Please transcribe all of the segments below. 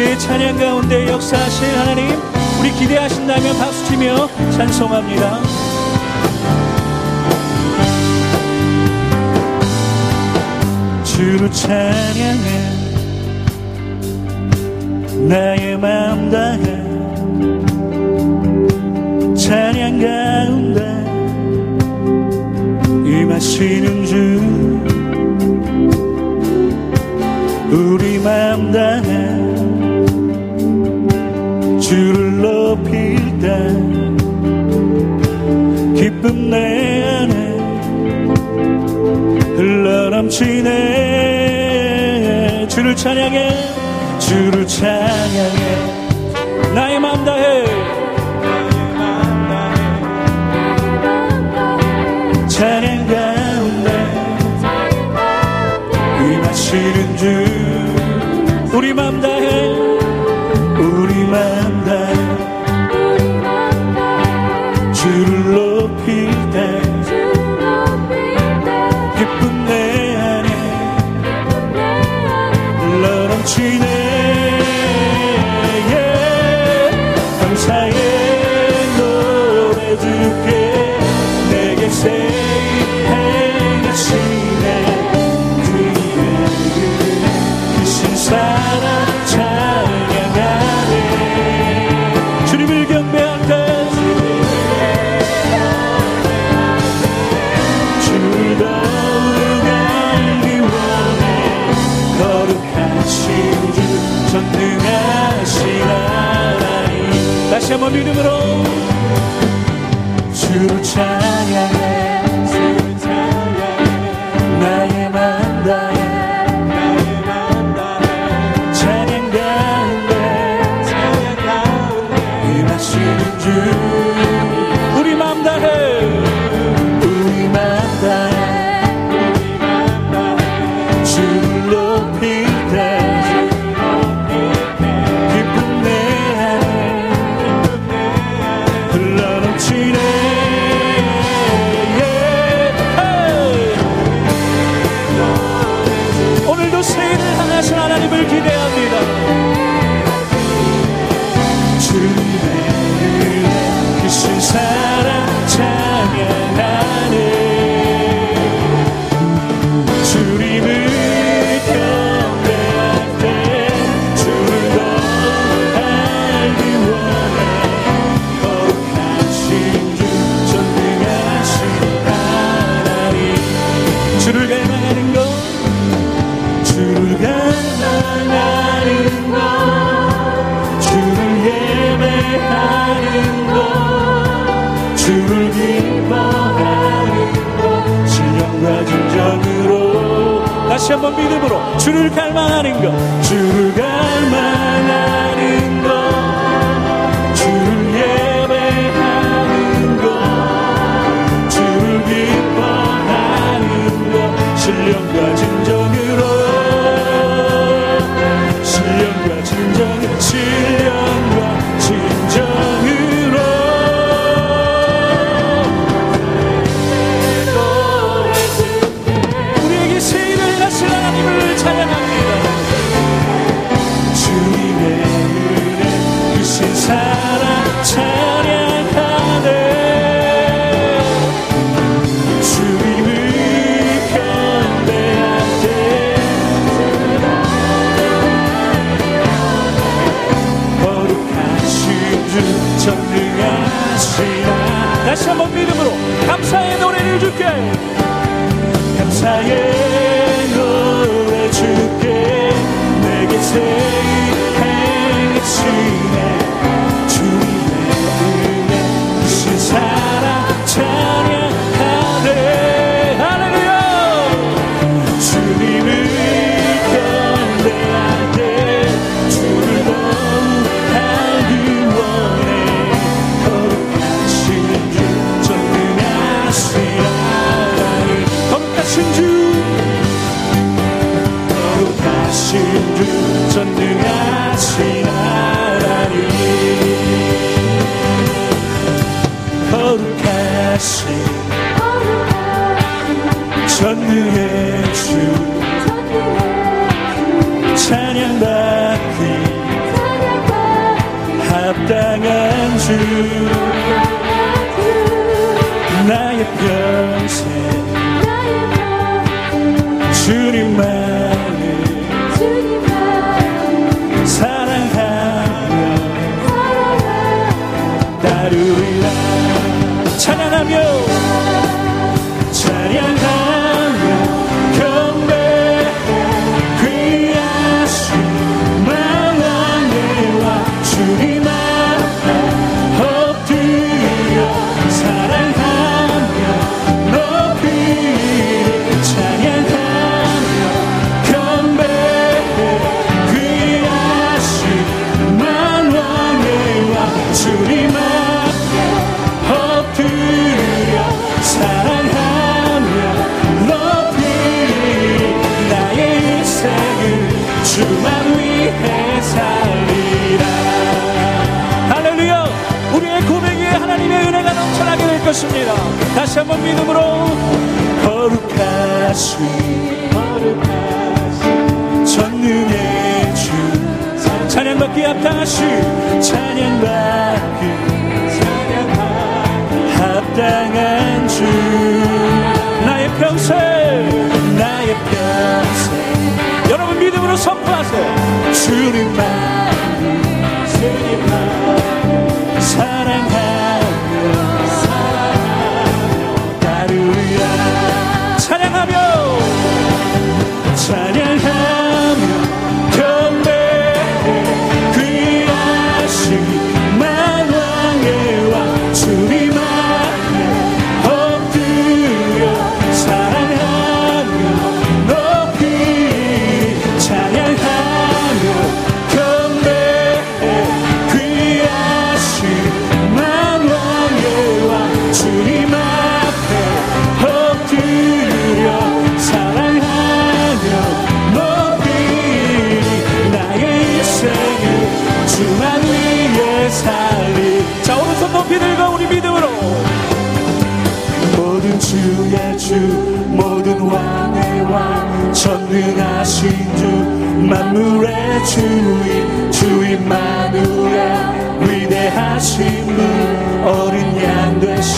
주의 찬양 가운데 역사하실 하나님, 우리 기대하신다며 박수치며 찬송합니다. 주로 찬양해 나의 마음 다해 찬양 가운데 임하시는 주, 우리 마음 다해 주를 높일 때 기쁨 내 안에 흘러넘치네. 주를 찬양해, 주를 찬양해 나의 마음 다해 찬양 가운데 임하시는 주, 우리 맘 다해 우리 맘 다해 주를 높일 때 기쁨 내 안에 넘치네. 예, 감사의 노래 줄게 내게 새 사랑 찬양하네. 주님을 경배한다. 주를 더 알기 원해. 거룩하신 주 전능하신 하나님, 다시 한번 믿음으로 주를 찬양해 나의 맘 다해 우리 맘 다해 우리 맘 다해 주를 높일 때 기쁨 내 안에 흘러넘치네. 예. 오늘도 새 일을 향하신 하나님을 기대합니다. 사랑 찬양하네. 주님을 경배할 때 주를 더 알기 원해. 거룩하신 주 전능하신 하나님, 주를 갈망하는 것, 주를 갈망하는 것, 주를 예배하는 것, 주를 기뻐하는 것, 신령과 진정으로, 다시 한번 믿음으로 주를 갈망하는 것, 주를 갈망하는 것, 주를 예배하는 것, 주를 기뻐하는 것, 신령과 진정으로, 신령과 진정, 신령과 진정으로. 사랑 찬양하네. 주님을 경배할 때 거룩하신 주 전능하시라. 다시 한번 믿음으로 감사의 노래를 줄게, 감사의 노래 줄게 내게 생일행이시네. 사랑 찬양하네. 할렐루야. 주님을 경배할 때 주를 더 알기 원해. 거룩하신 주 전능하신 하나님, 거룩하신 주, 거룩하신 주 전능하신 하나님, 거룩하신 전능의 주 찬양받기 주 나의 평생 주님만을 사랑하며 따르리라 찬양하며 것입니다. 다시 한번 믿음으로 거룩하신 전능의 주 찬양받기 합당하신 찬양받기 합당한 주 나의 평생 여러분 믿음으로 선포하세요. 주님만 사랑하며 찬양하며 경배해 귀하신 만왕의 왕 주님 앞에 엎드려 사랑하며 높이 찬양하며 경배해 귀하신 만왕의 왕 주님 앞에 엎드려 주만 위해 살리. 자, 오른손 높이 들고 우리 믿음으로 모든 주의 주 모든 왕의 왕 전능하신 주 만물의 주인 주인 마누엘 위대하신 분 어린 양 되신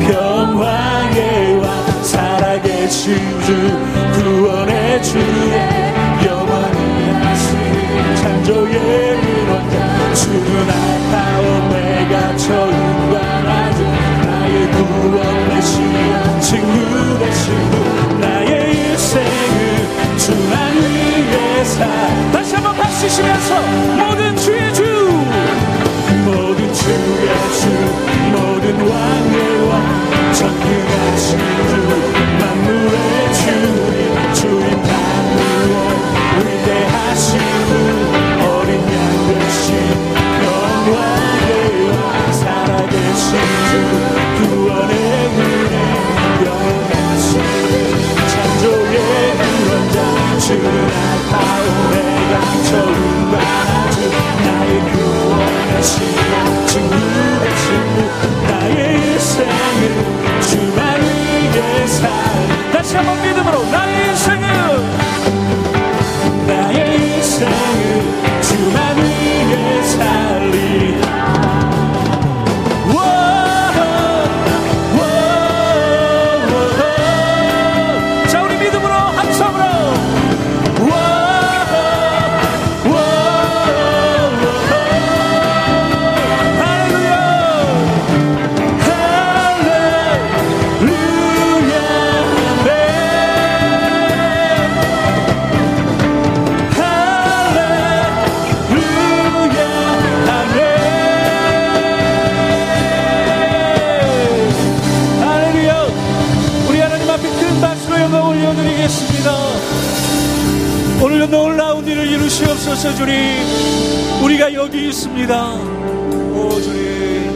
평화의 왕 살아계신 주 구원의 주의 창조의 근원자 주는 알파 오메가 처음과 나중 나의 구원 되시오 친구 되시오 나의 일생을 주만 위해 살 다시 한번 박수 치면서 모든 주의 주 모든 주의 주 모든 왕의 왕 전능하신 주 만물의 주인 주인 만물을 위대하신 분 어린 양 되신 영광의 왕 살아계신 주 구원의 은혜 영원하신 분 창조의 구원자 주는 알파 오메가 처음과 아주 나의 구원하신 친구 나의 일생을 주만 위해 살 다시 한번 믿음으로 나의 인생을 나의 일생을 주만 위해 살리라 자 우리 믿음으로 함성으로 오늘도 놀라운 일을 이루시옵소서. 주님 우리가 여기 있습니다. 오 주님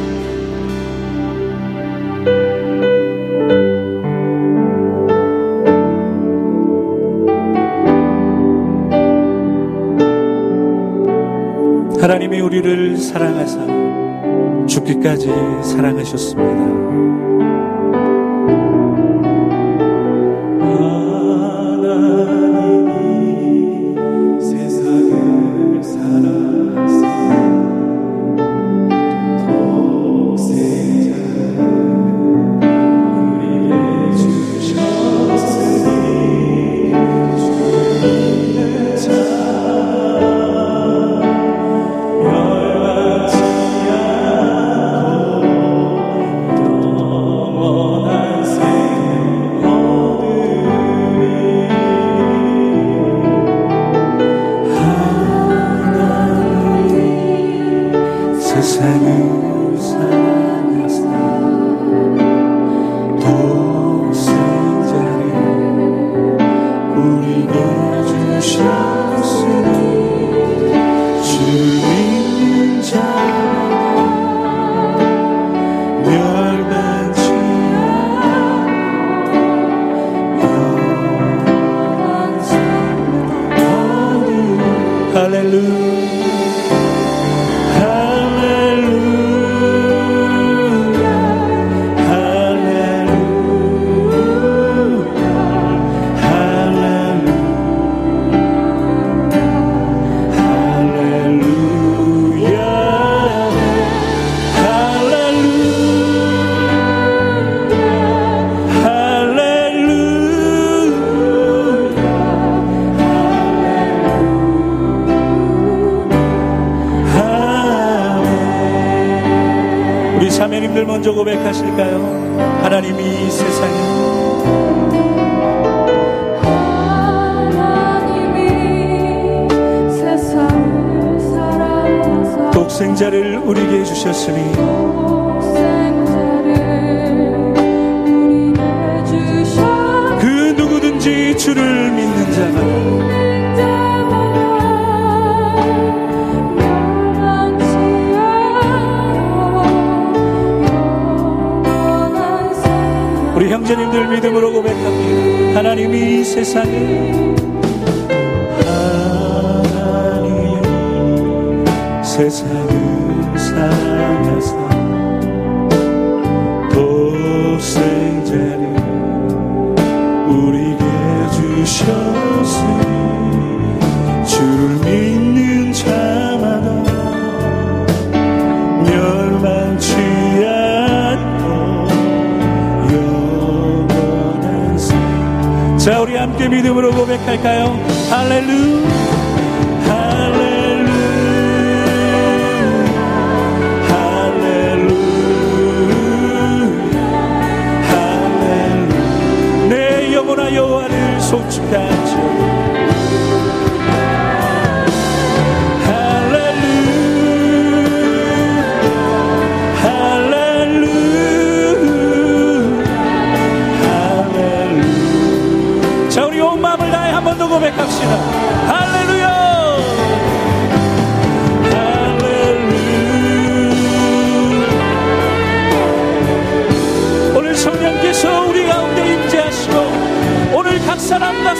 하나님이 우리를 사랑하사 죽기까지 사랑하셨습니다. 사랑하사 더 먼저 고백하실까요? 하나님이 이 세상에 독생자를 우리에게 주셨으니 그 누구든지 주를 믿는 자가 우리 형제님들 믿음으로 고백합니다. 하나님이 이 세상에 세상을 사랑하사 독생자를 우리에게 주셨으니 주를 믿는 자마다 멸망치 자, 우리 함께 믿음으로 고백할까요? 할렐루야.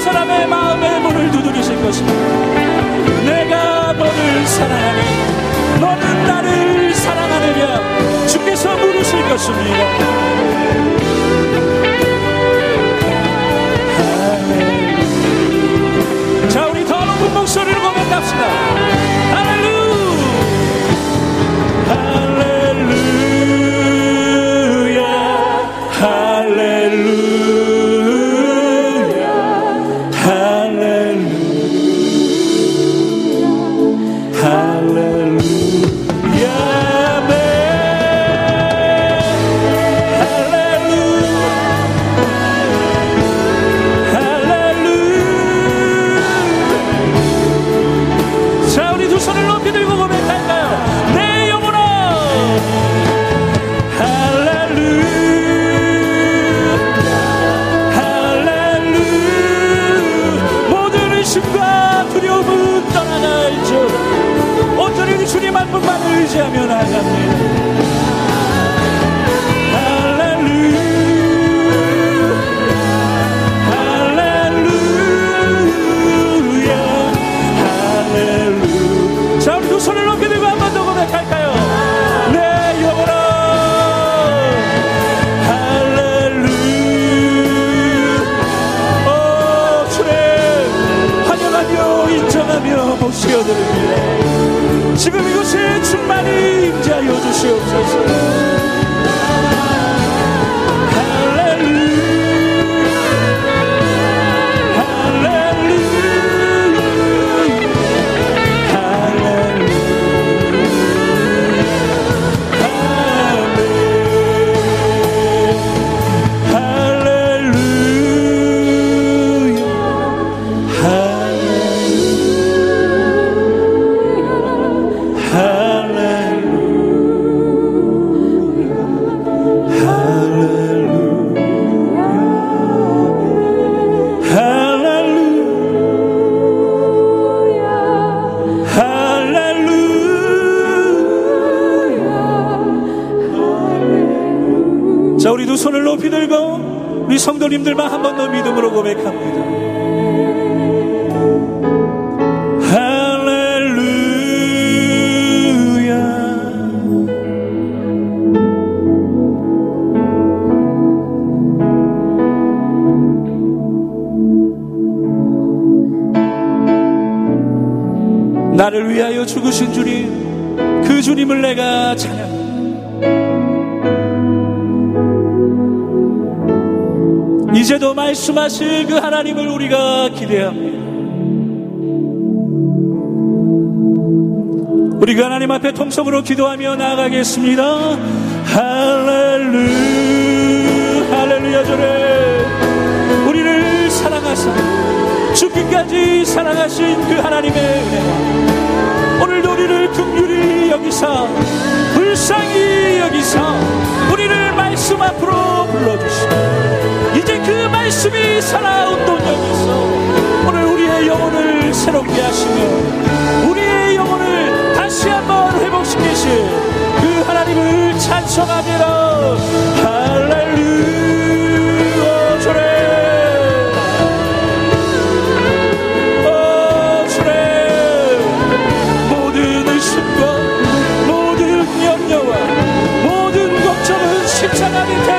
사람의 마음의 문을 두드리실 것이다. 내가 너를 사랑하니 너는 나를 사랑하느냐 주께서 물으실 것입니다. 자, 우리 더 높은 목소리로 고백합시다. 할렐루야, 할렐루야, 할렐루야. 주님만을 의지하며 나아갑니다. 할렐루야, 할렐루야. 자, 우리 두 손을 높이 들고 한 번 더 고백할까요? 내 영혼아 할렐루야. 주님 환영하며 인정하며 복시여드립니다. 지금 이곳에 충만히 임재하여 주시옵소서. 할렐루야, 할렐루야, 할렐루야, 할렐루야, 할렐루야. 손을 높이 들고 우리 성도님들만 한 번 더 믿음으로 고백합니다. 나를 위하여 죽으신 주님, 그 주님을 내가 찬양합니다. 이제도 말씀하실 그 하나님을 우리가 기대합니다. 우리가 하나님 앞에 통성으로 기도하며 나아가겠습니다. 할렐루야 주님, 우리를 사랑하사 죽기까지 사랑하신 그 하나님의 은혜와 오늘도 우리를 긍휼히 여기사 불쌍히 여기사 우리를 말씀 앞으로 불러주시고 이제 그 말씀이 살아온던 여기서 오늘 우리의 영혼을 새롭게 하시며 우리의 영혼을 다시 한번 회복시키실 그 하나님을 찬송하리라. 할렐루야 주님, 모든 염려와 모든 걱정은 십자가 밑에